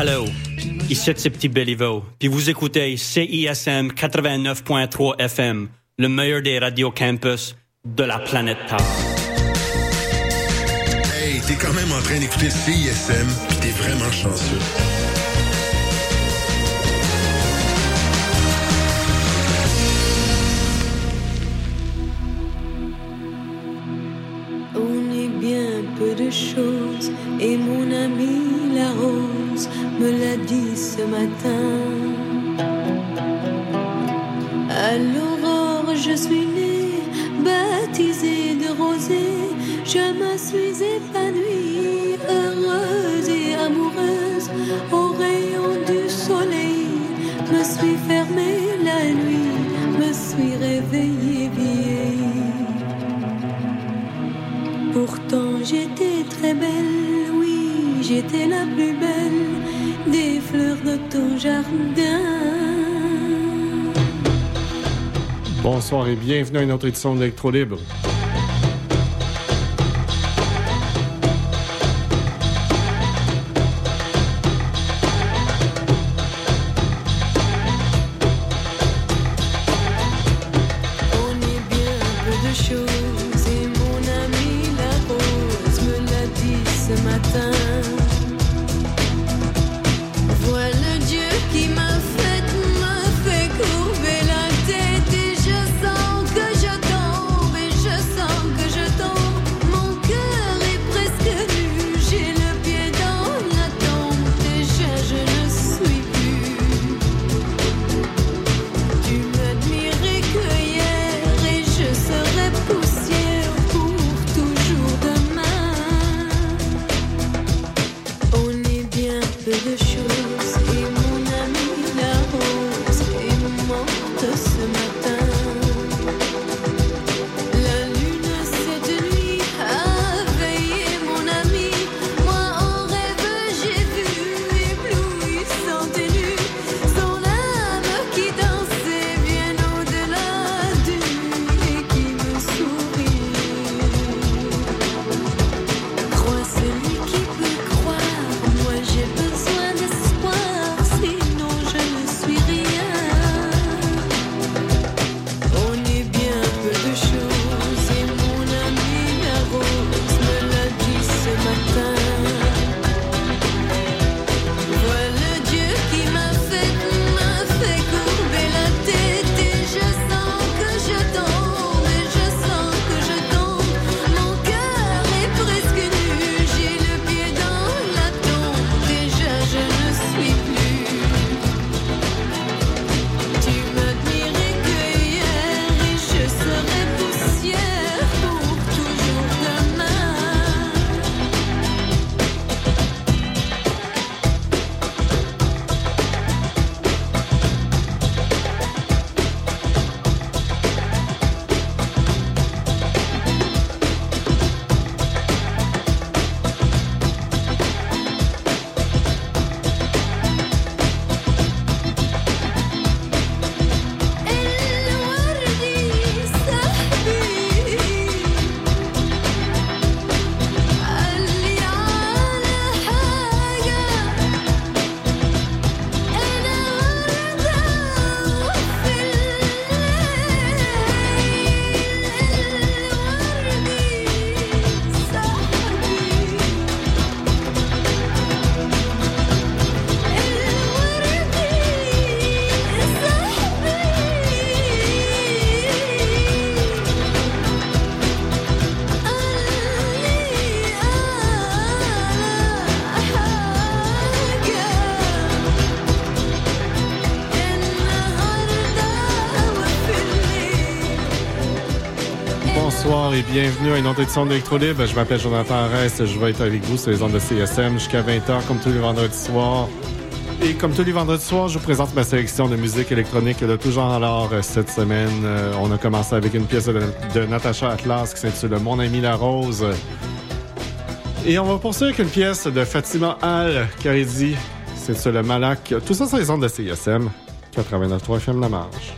Hello, ici c'est Petit Béliveau, puis vous écoutez CISM 89.3 FM, le meilleur des radios campus de la planète Terre. Hey, t'es quand même en train d'écouter CISM, puis t'es vraiment chanceux. Peu de choses, et mon amie la rose me l'a dit ce matin. À l'aurore je suis née, baptisée de rosée, je me suis épanouie, heureuse et amoureuse. Au rayon du soleil, me suis fermée la nuit, me suis réveillée vieille. Pourtant j'étais très belle, oui, j'étais la plus belle des fleurs de ton jardin. Bonsoir et bienvenue à une autre édition d'Électro Libre. Et bienvenue à une autre édition d'Électro Libre. Je m'appelle Jonathan Arès, je vais être avec vous sur les ondes de CSM jusqu'à 20h comme tous les vendredis soirs. Et comme tous les vendredis soirs, je vous présente ma sélection de musique électronique de tout genre. Alors cette semaine, on a commencé avec une pièce de Natacha Atlas qui s'intitule « Mon ami la rose ». Et on va poursuivre avec une pièce de Fatima Al, Karidi, qui s'intitule « Le Malak ». Tout ça sur les ondes de CSM, 89.3 FM La Marge.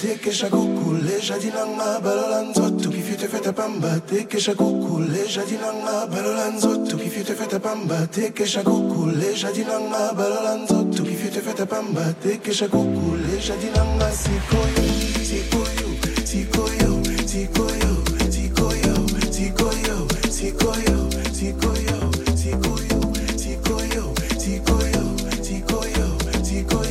teke shakukule jadinanga balanzotu if you te feta pamba teke shakukule jadinanga balanzotu if you te feta pamba teke shakukule jadinanga balanzotu if you te feta pamba teke shakukule jadinanga sikoyo sikoyo sikoyo sikoyo sikoyo sikoyo sikoyo sikoyo sikoyo sikoyo sikoyo sikoyo sikoyo sikoyo sikoyo sikoyo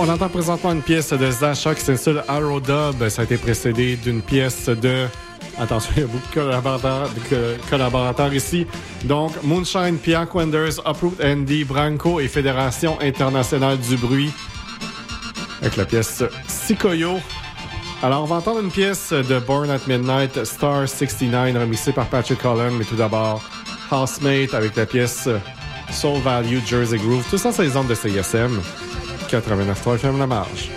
On entend présentement une pièce de Zacha qui s'intitule Arrow Dub. Ça a été précédé d'une pièce de... Attention, il y a beaucoup de collaborateurs ici. Donc, Moonshine, Piak Wenders, Uproot Andy, Branco et Fédération internationale du bruit avec la pièce Sikoyo. Alors, on va entendre une pièce de Born at Midnight, Star 69, remixée par Patrick Holland, mais tout d'abord Housemate avec la pièce Soul Value, Jersey Groove. Tout ça, c'est les ondes de CISM. 89.3 FM La Marge.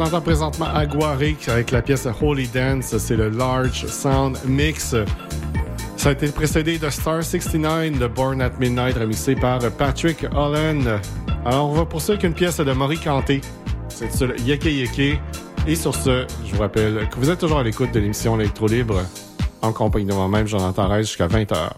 qu'on entend présentement à Guaré avec la pièce Holy Dance, c'est le Large Sound Mix. Ça a été précédé de Star 69, de Born at Midnight, remixé par Patrick Holland. Alors, on va poursuivre avec une pièce de Maurice Canté, c'est sur Yeke Yeke. Et sur ce, je vous rappelle que vous êtes toujours à l'écoute de l'émission L'Électro Libre, en compagnie de moi-même, Jonathan Reyes, jusqu'à 20h.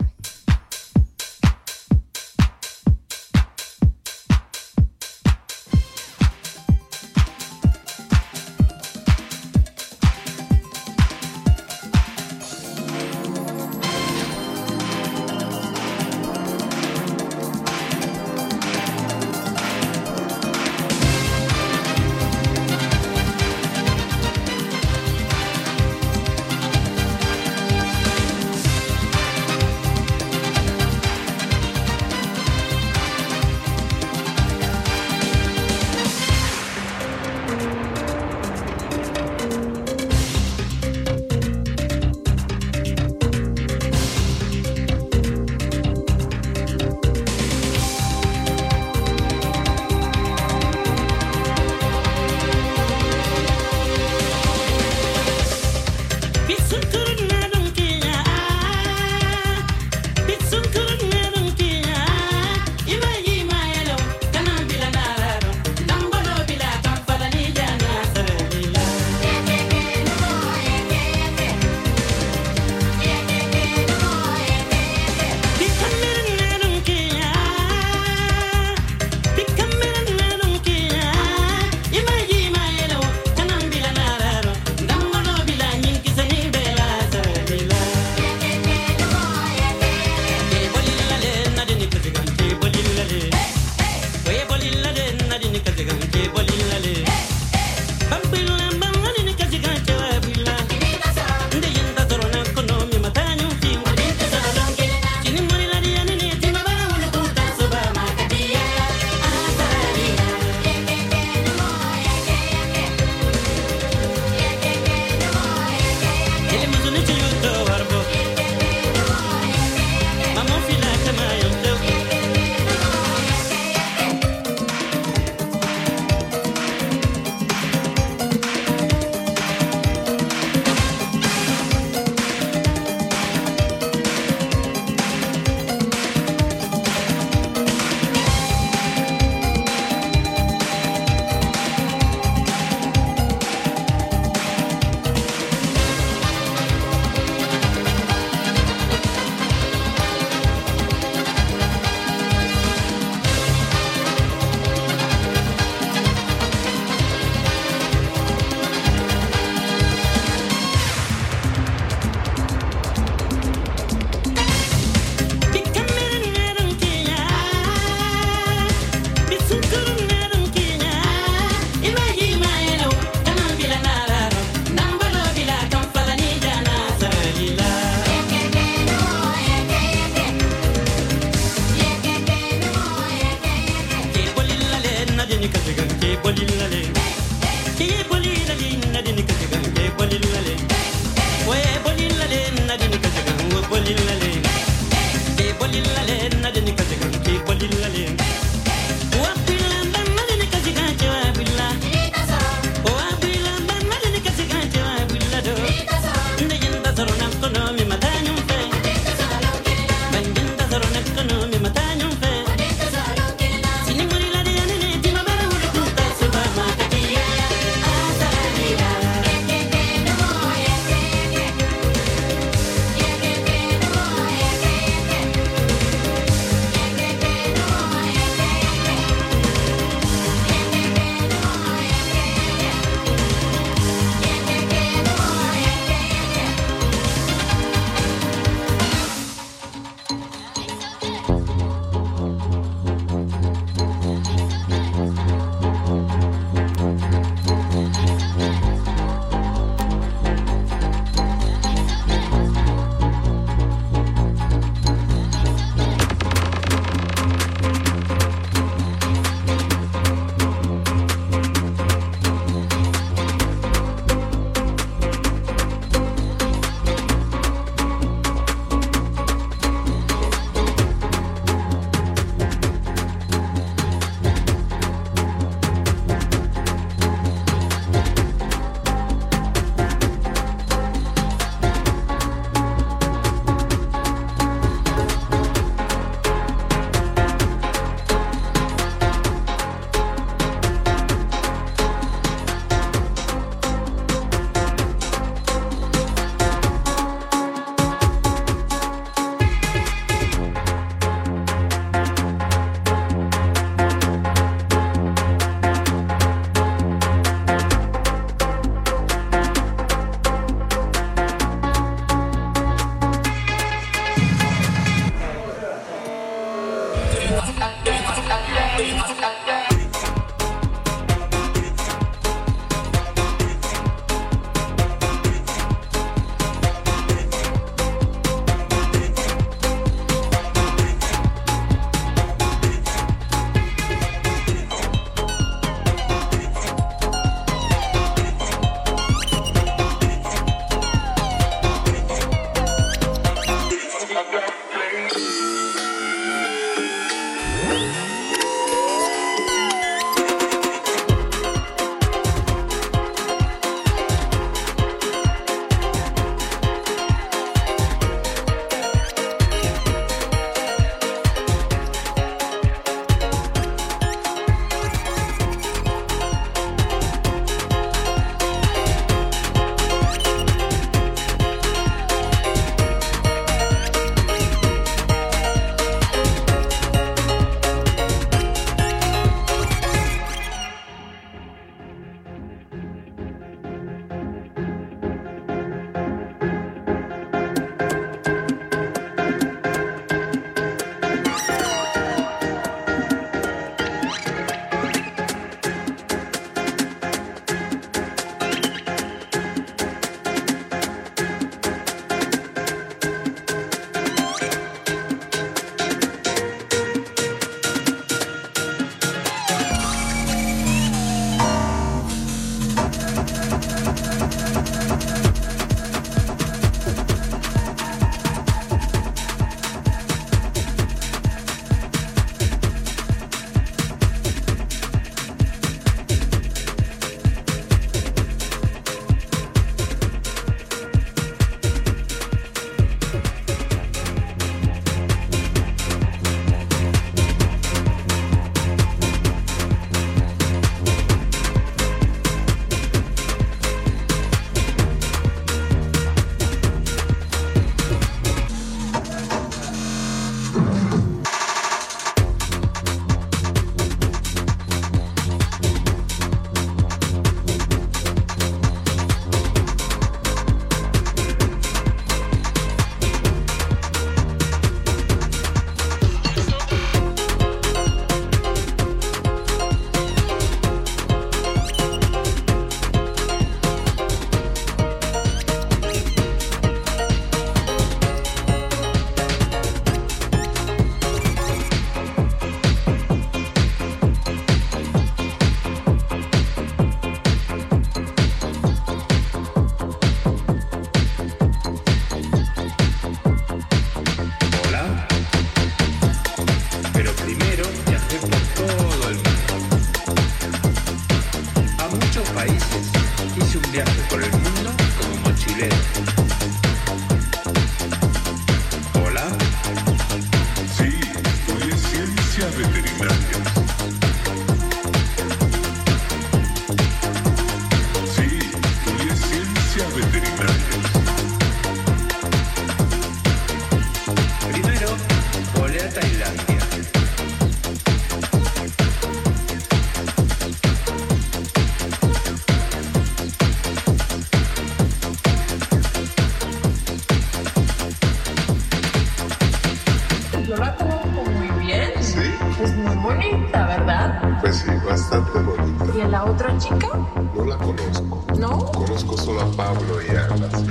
Pues sí, bastante bonita. ¿Y la otra chica? No la conozco. ¿No? Conozco solo a Pablo y a Atlas.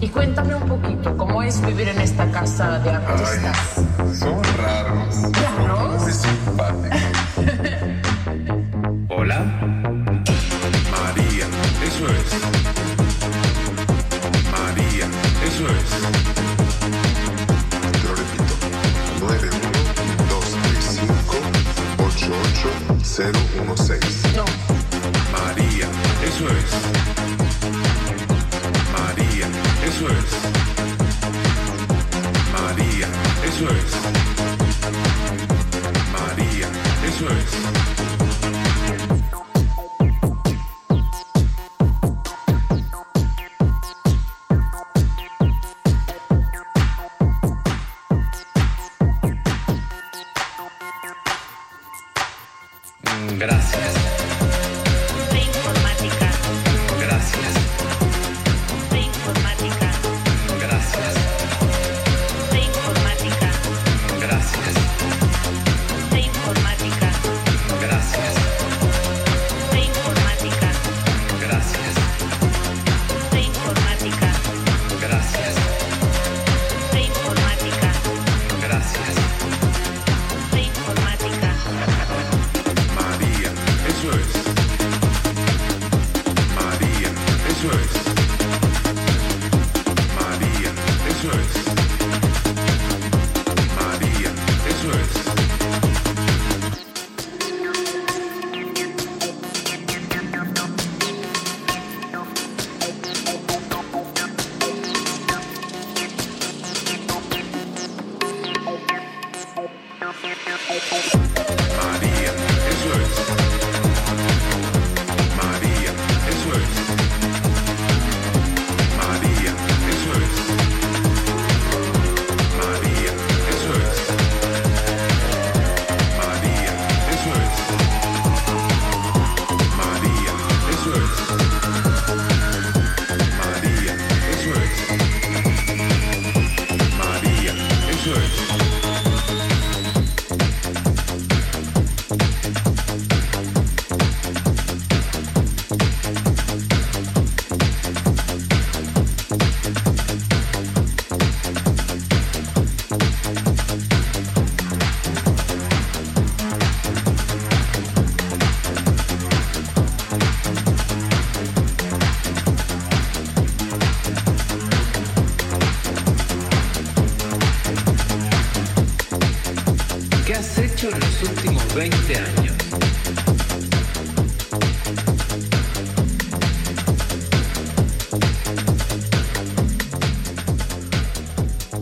Y cuéntame un poquito, ¿cómo es vivir en esta casa de artistas? Ay, son raros. ¿Raros? Son simpáticos. ¿Hola? María, eso es. María, eso es. Te lo repito. 91235-88016. No. María, eso es. María, eso es. María, eso es. María, eso es.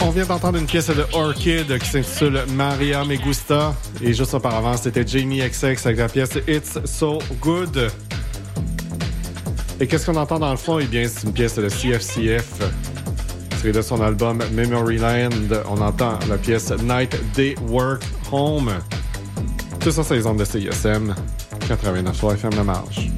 On vient d'entendre une pièce de Orchid qui s'intitule Maria Me Gusta. Et juste auparavant, c'était Jamie XX avec la pièce It's So Good. Et qu'est-ce qu'on entend dans le fond? Eh bien, c'est une pièce de CFCF. C'est de son album Memoryland. On entend la pièce Night Day Work Home. Tout ça, c'est les ondes de CISM. 89.3 FM La Marge.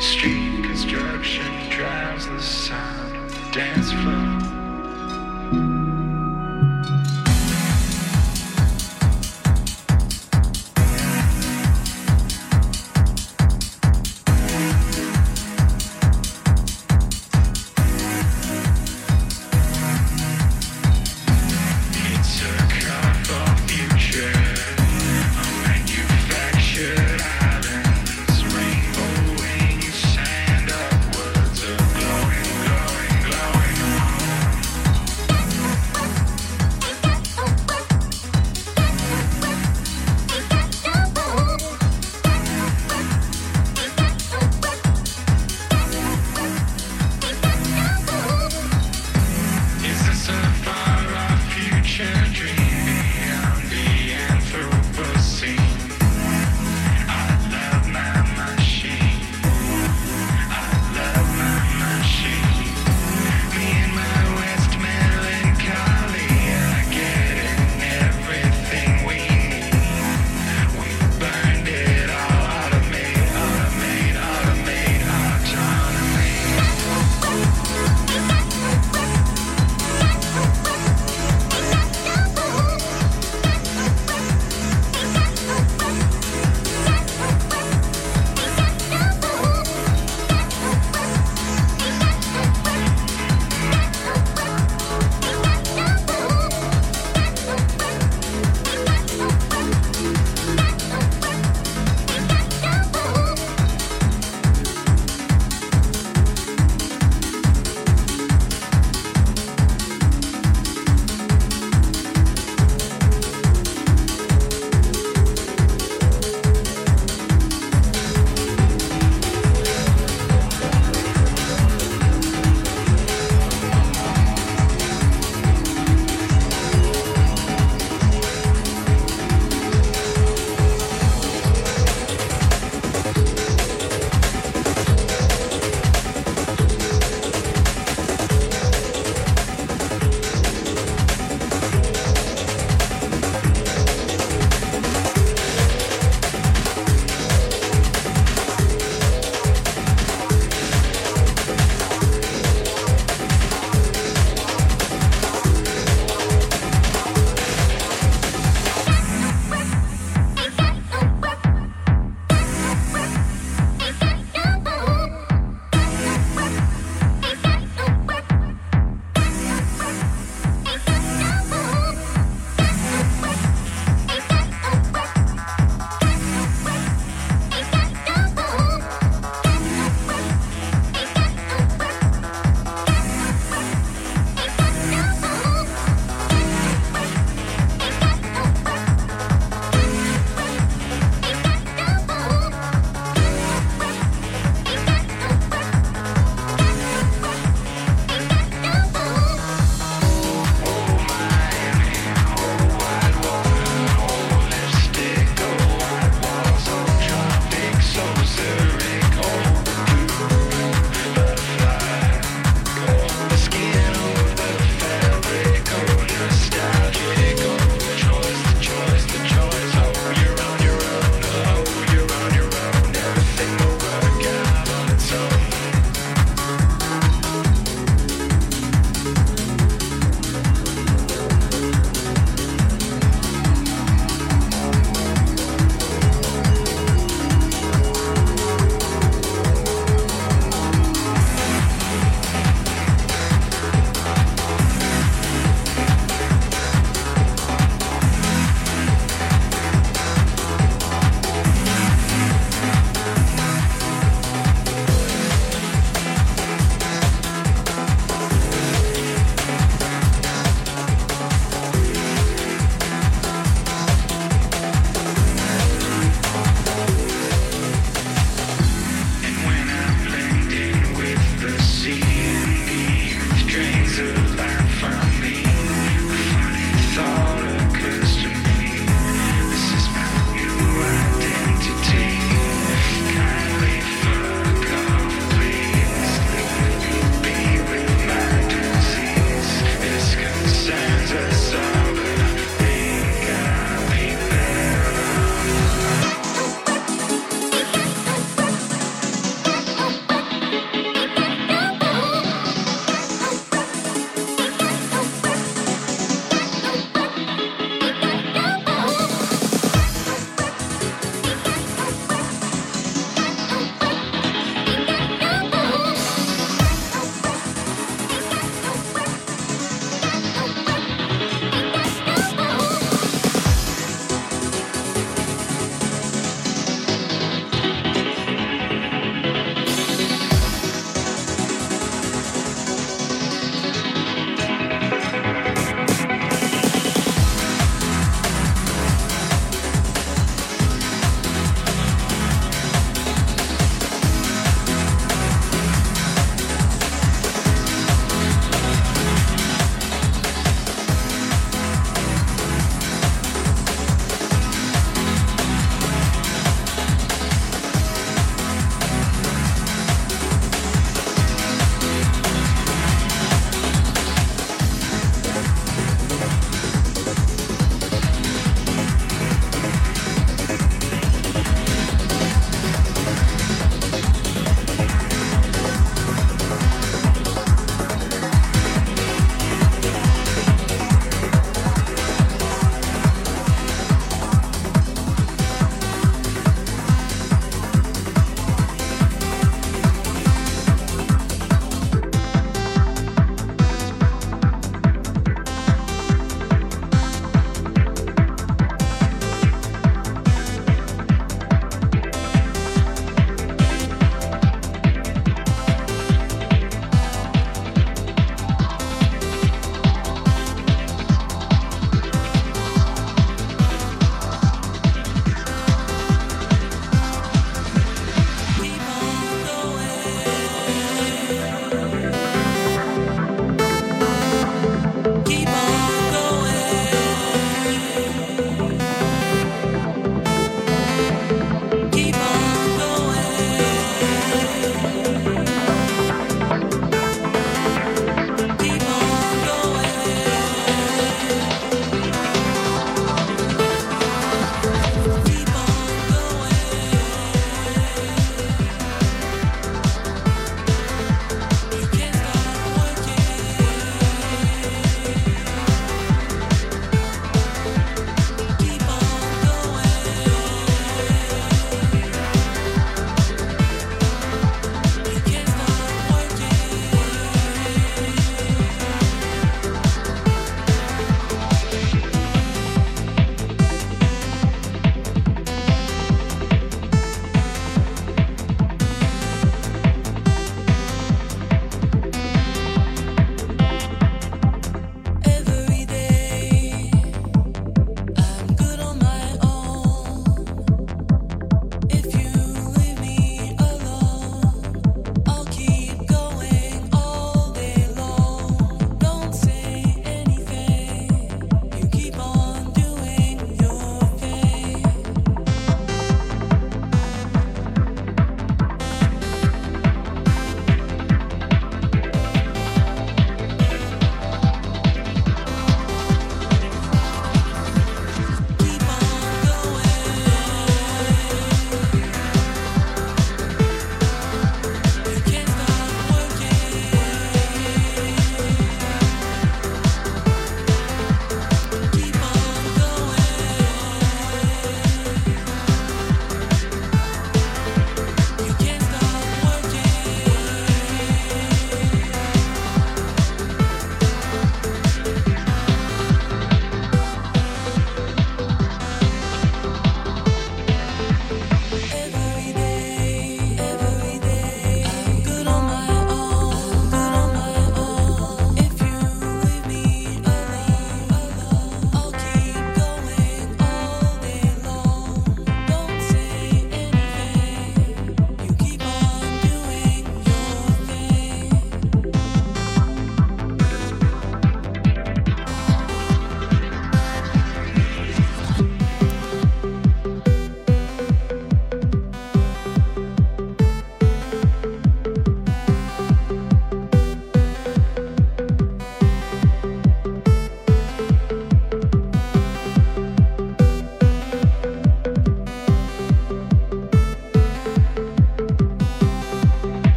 Street construction drives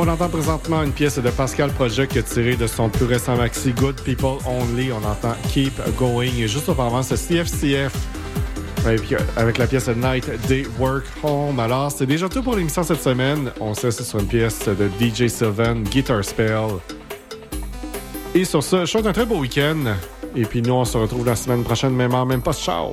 On entend présentement une pièce de Pascal Project tirée de son plus récent maxi Good People Only. On entend Keep Going. Et juste auparavant, c'est CFCF avec la pièce Night Day Work Home. Alors, c'est déjà tout pour l'émission cette semaine. On se laisse sur une pièce de DJ Sylvan, Guitar Spell. Et sur ce, je souhaite un très beau week-end. Et puis nous, on se retrouve la semaine prochaine, même heure, même poste. Ciao!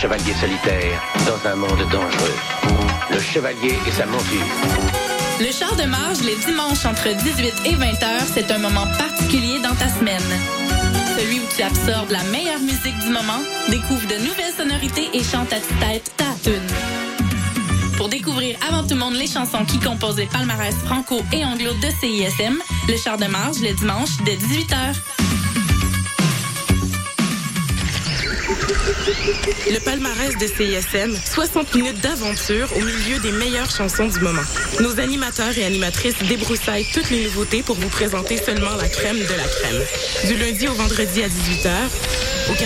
Chevalier solitaire dans un monde dangereux. Le chevalier et sa monture. Le char de marge, les dimanches entre 18 et 20h, c'est un moment particulier dans ta semaine. Celui où tu absorbes la meilleure musique du moment, découvre de nouvelles sonorités et chante à toute tête ta tune. Pour découvrir avant tout le monde les chansons qui composent les palmarès franco et anglo de CISM, le char de marge, les dimanches, dès 18h. Le palmarès de CISM, 60 minutes d'aventure au milieu des meilleures chansons du moment. Nos animateurs et animatrices débroussaillent toutes les nouveautés pour vous présenter seulement la crème de la crème. Du lundi au vendredi à 18h, au 89.3.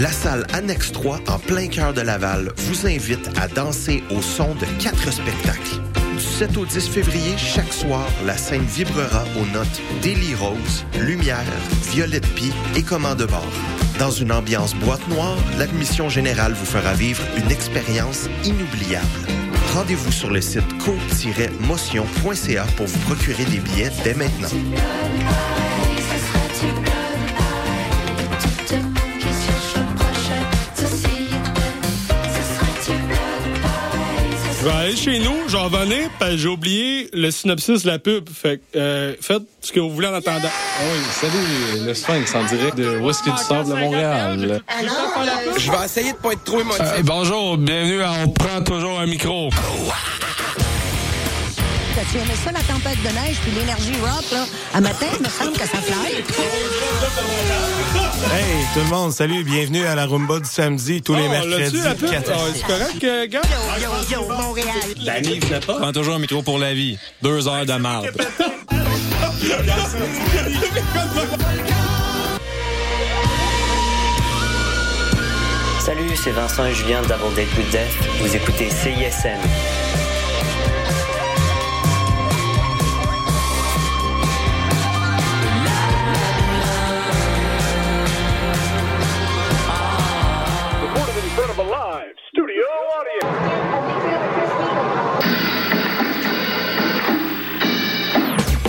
La salle Annexe 3, en plein cœur de Laval, vous invite à danser au son de 4 spectacles. Du 7 au 10 février, chaque soir, la scène vibrera aux notes Daily Rose, Lumière, Violette Pie et Commande Bord. Dans une ambiance boîte noire, l'admission générale vous fera vivre une expérience inoubliable. Rendez-vous sur le site co-motion.ca pour vous procurer des billets dès maintenant. Je vais aller chez nous, j'en revenais, parce que j'ai oublié le synopsis de la pub. Fait que, faites ce que vous voulez en attendant. Oui, salut, le Sphinx en direct de Où est-ce que tu sors de Montréal? Je vais essayer de pas être trop émotif. Bonjour, bienvenue à On prend toujours un micro. T'as-tu aimé ça, la tempête de neige puis l'énergie rock, là? À matin, il me semble que ça fly. Hey, tout le monde, salut, bienvenue à la rumba du samedi, tous les mercredis. Oh, c'est correct, gars? Yo, Montréal. Danny, venez pas. Prends toujours un micro pour la vie. 2 heures de marde. Salut, c'est Vincent et Julien d'Avant Date with Death. Vous écoutez CISM.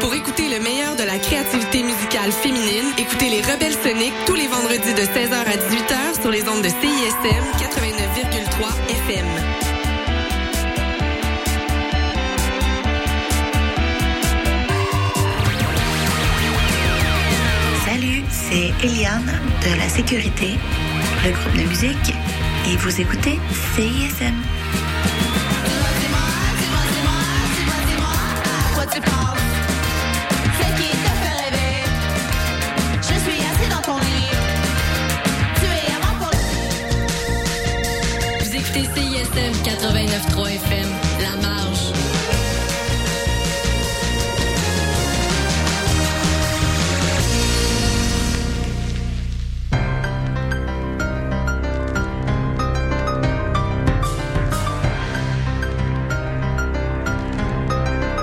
Pour écouter le meilleur de la créativité musicale féminine, écoutez les Rebelles Soniques tous les vendredis de 16h à 18h sur les ondes de CISM 89,3 FM. Salut, c'est Eliane de la Sécurité, le groupe de musique, et vous écoutez CISM. CISM 89.3 FM.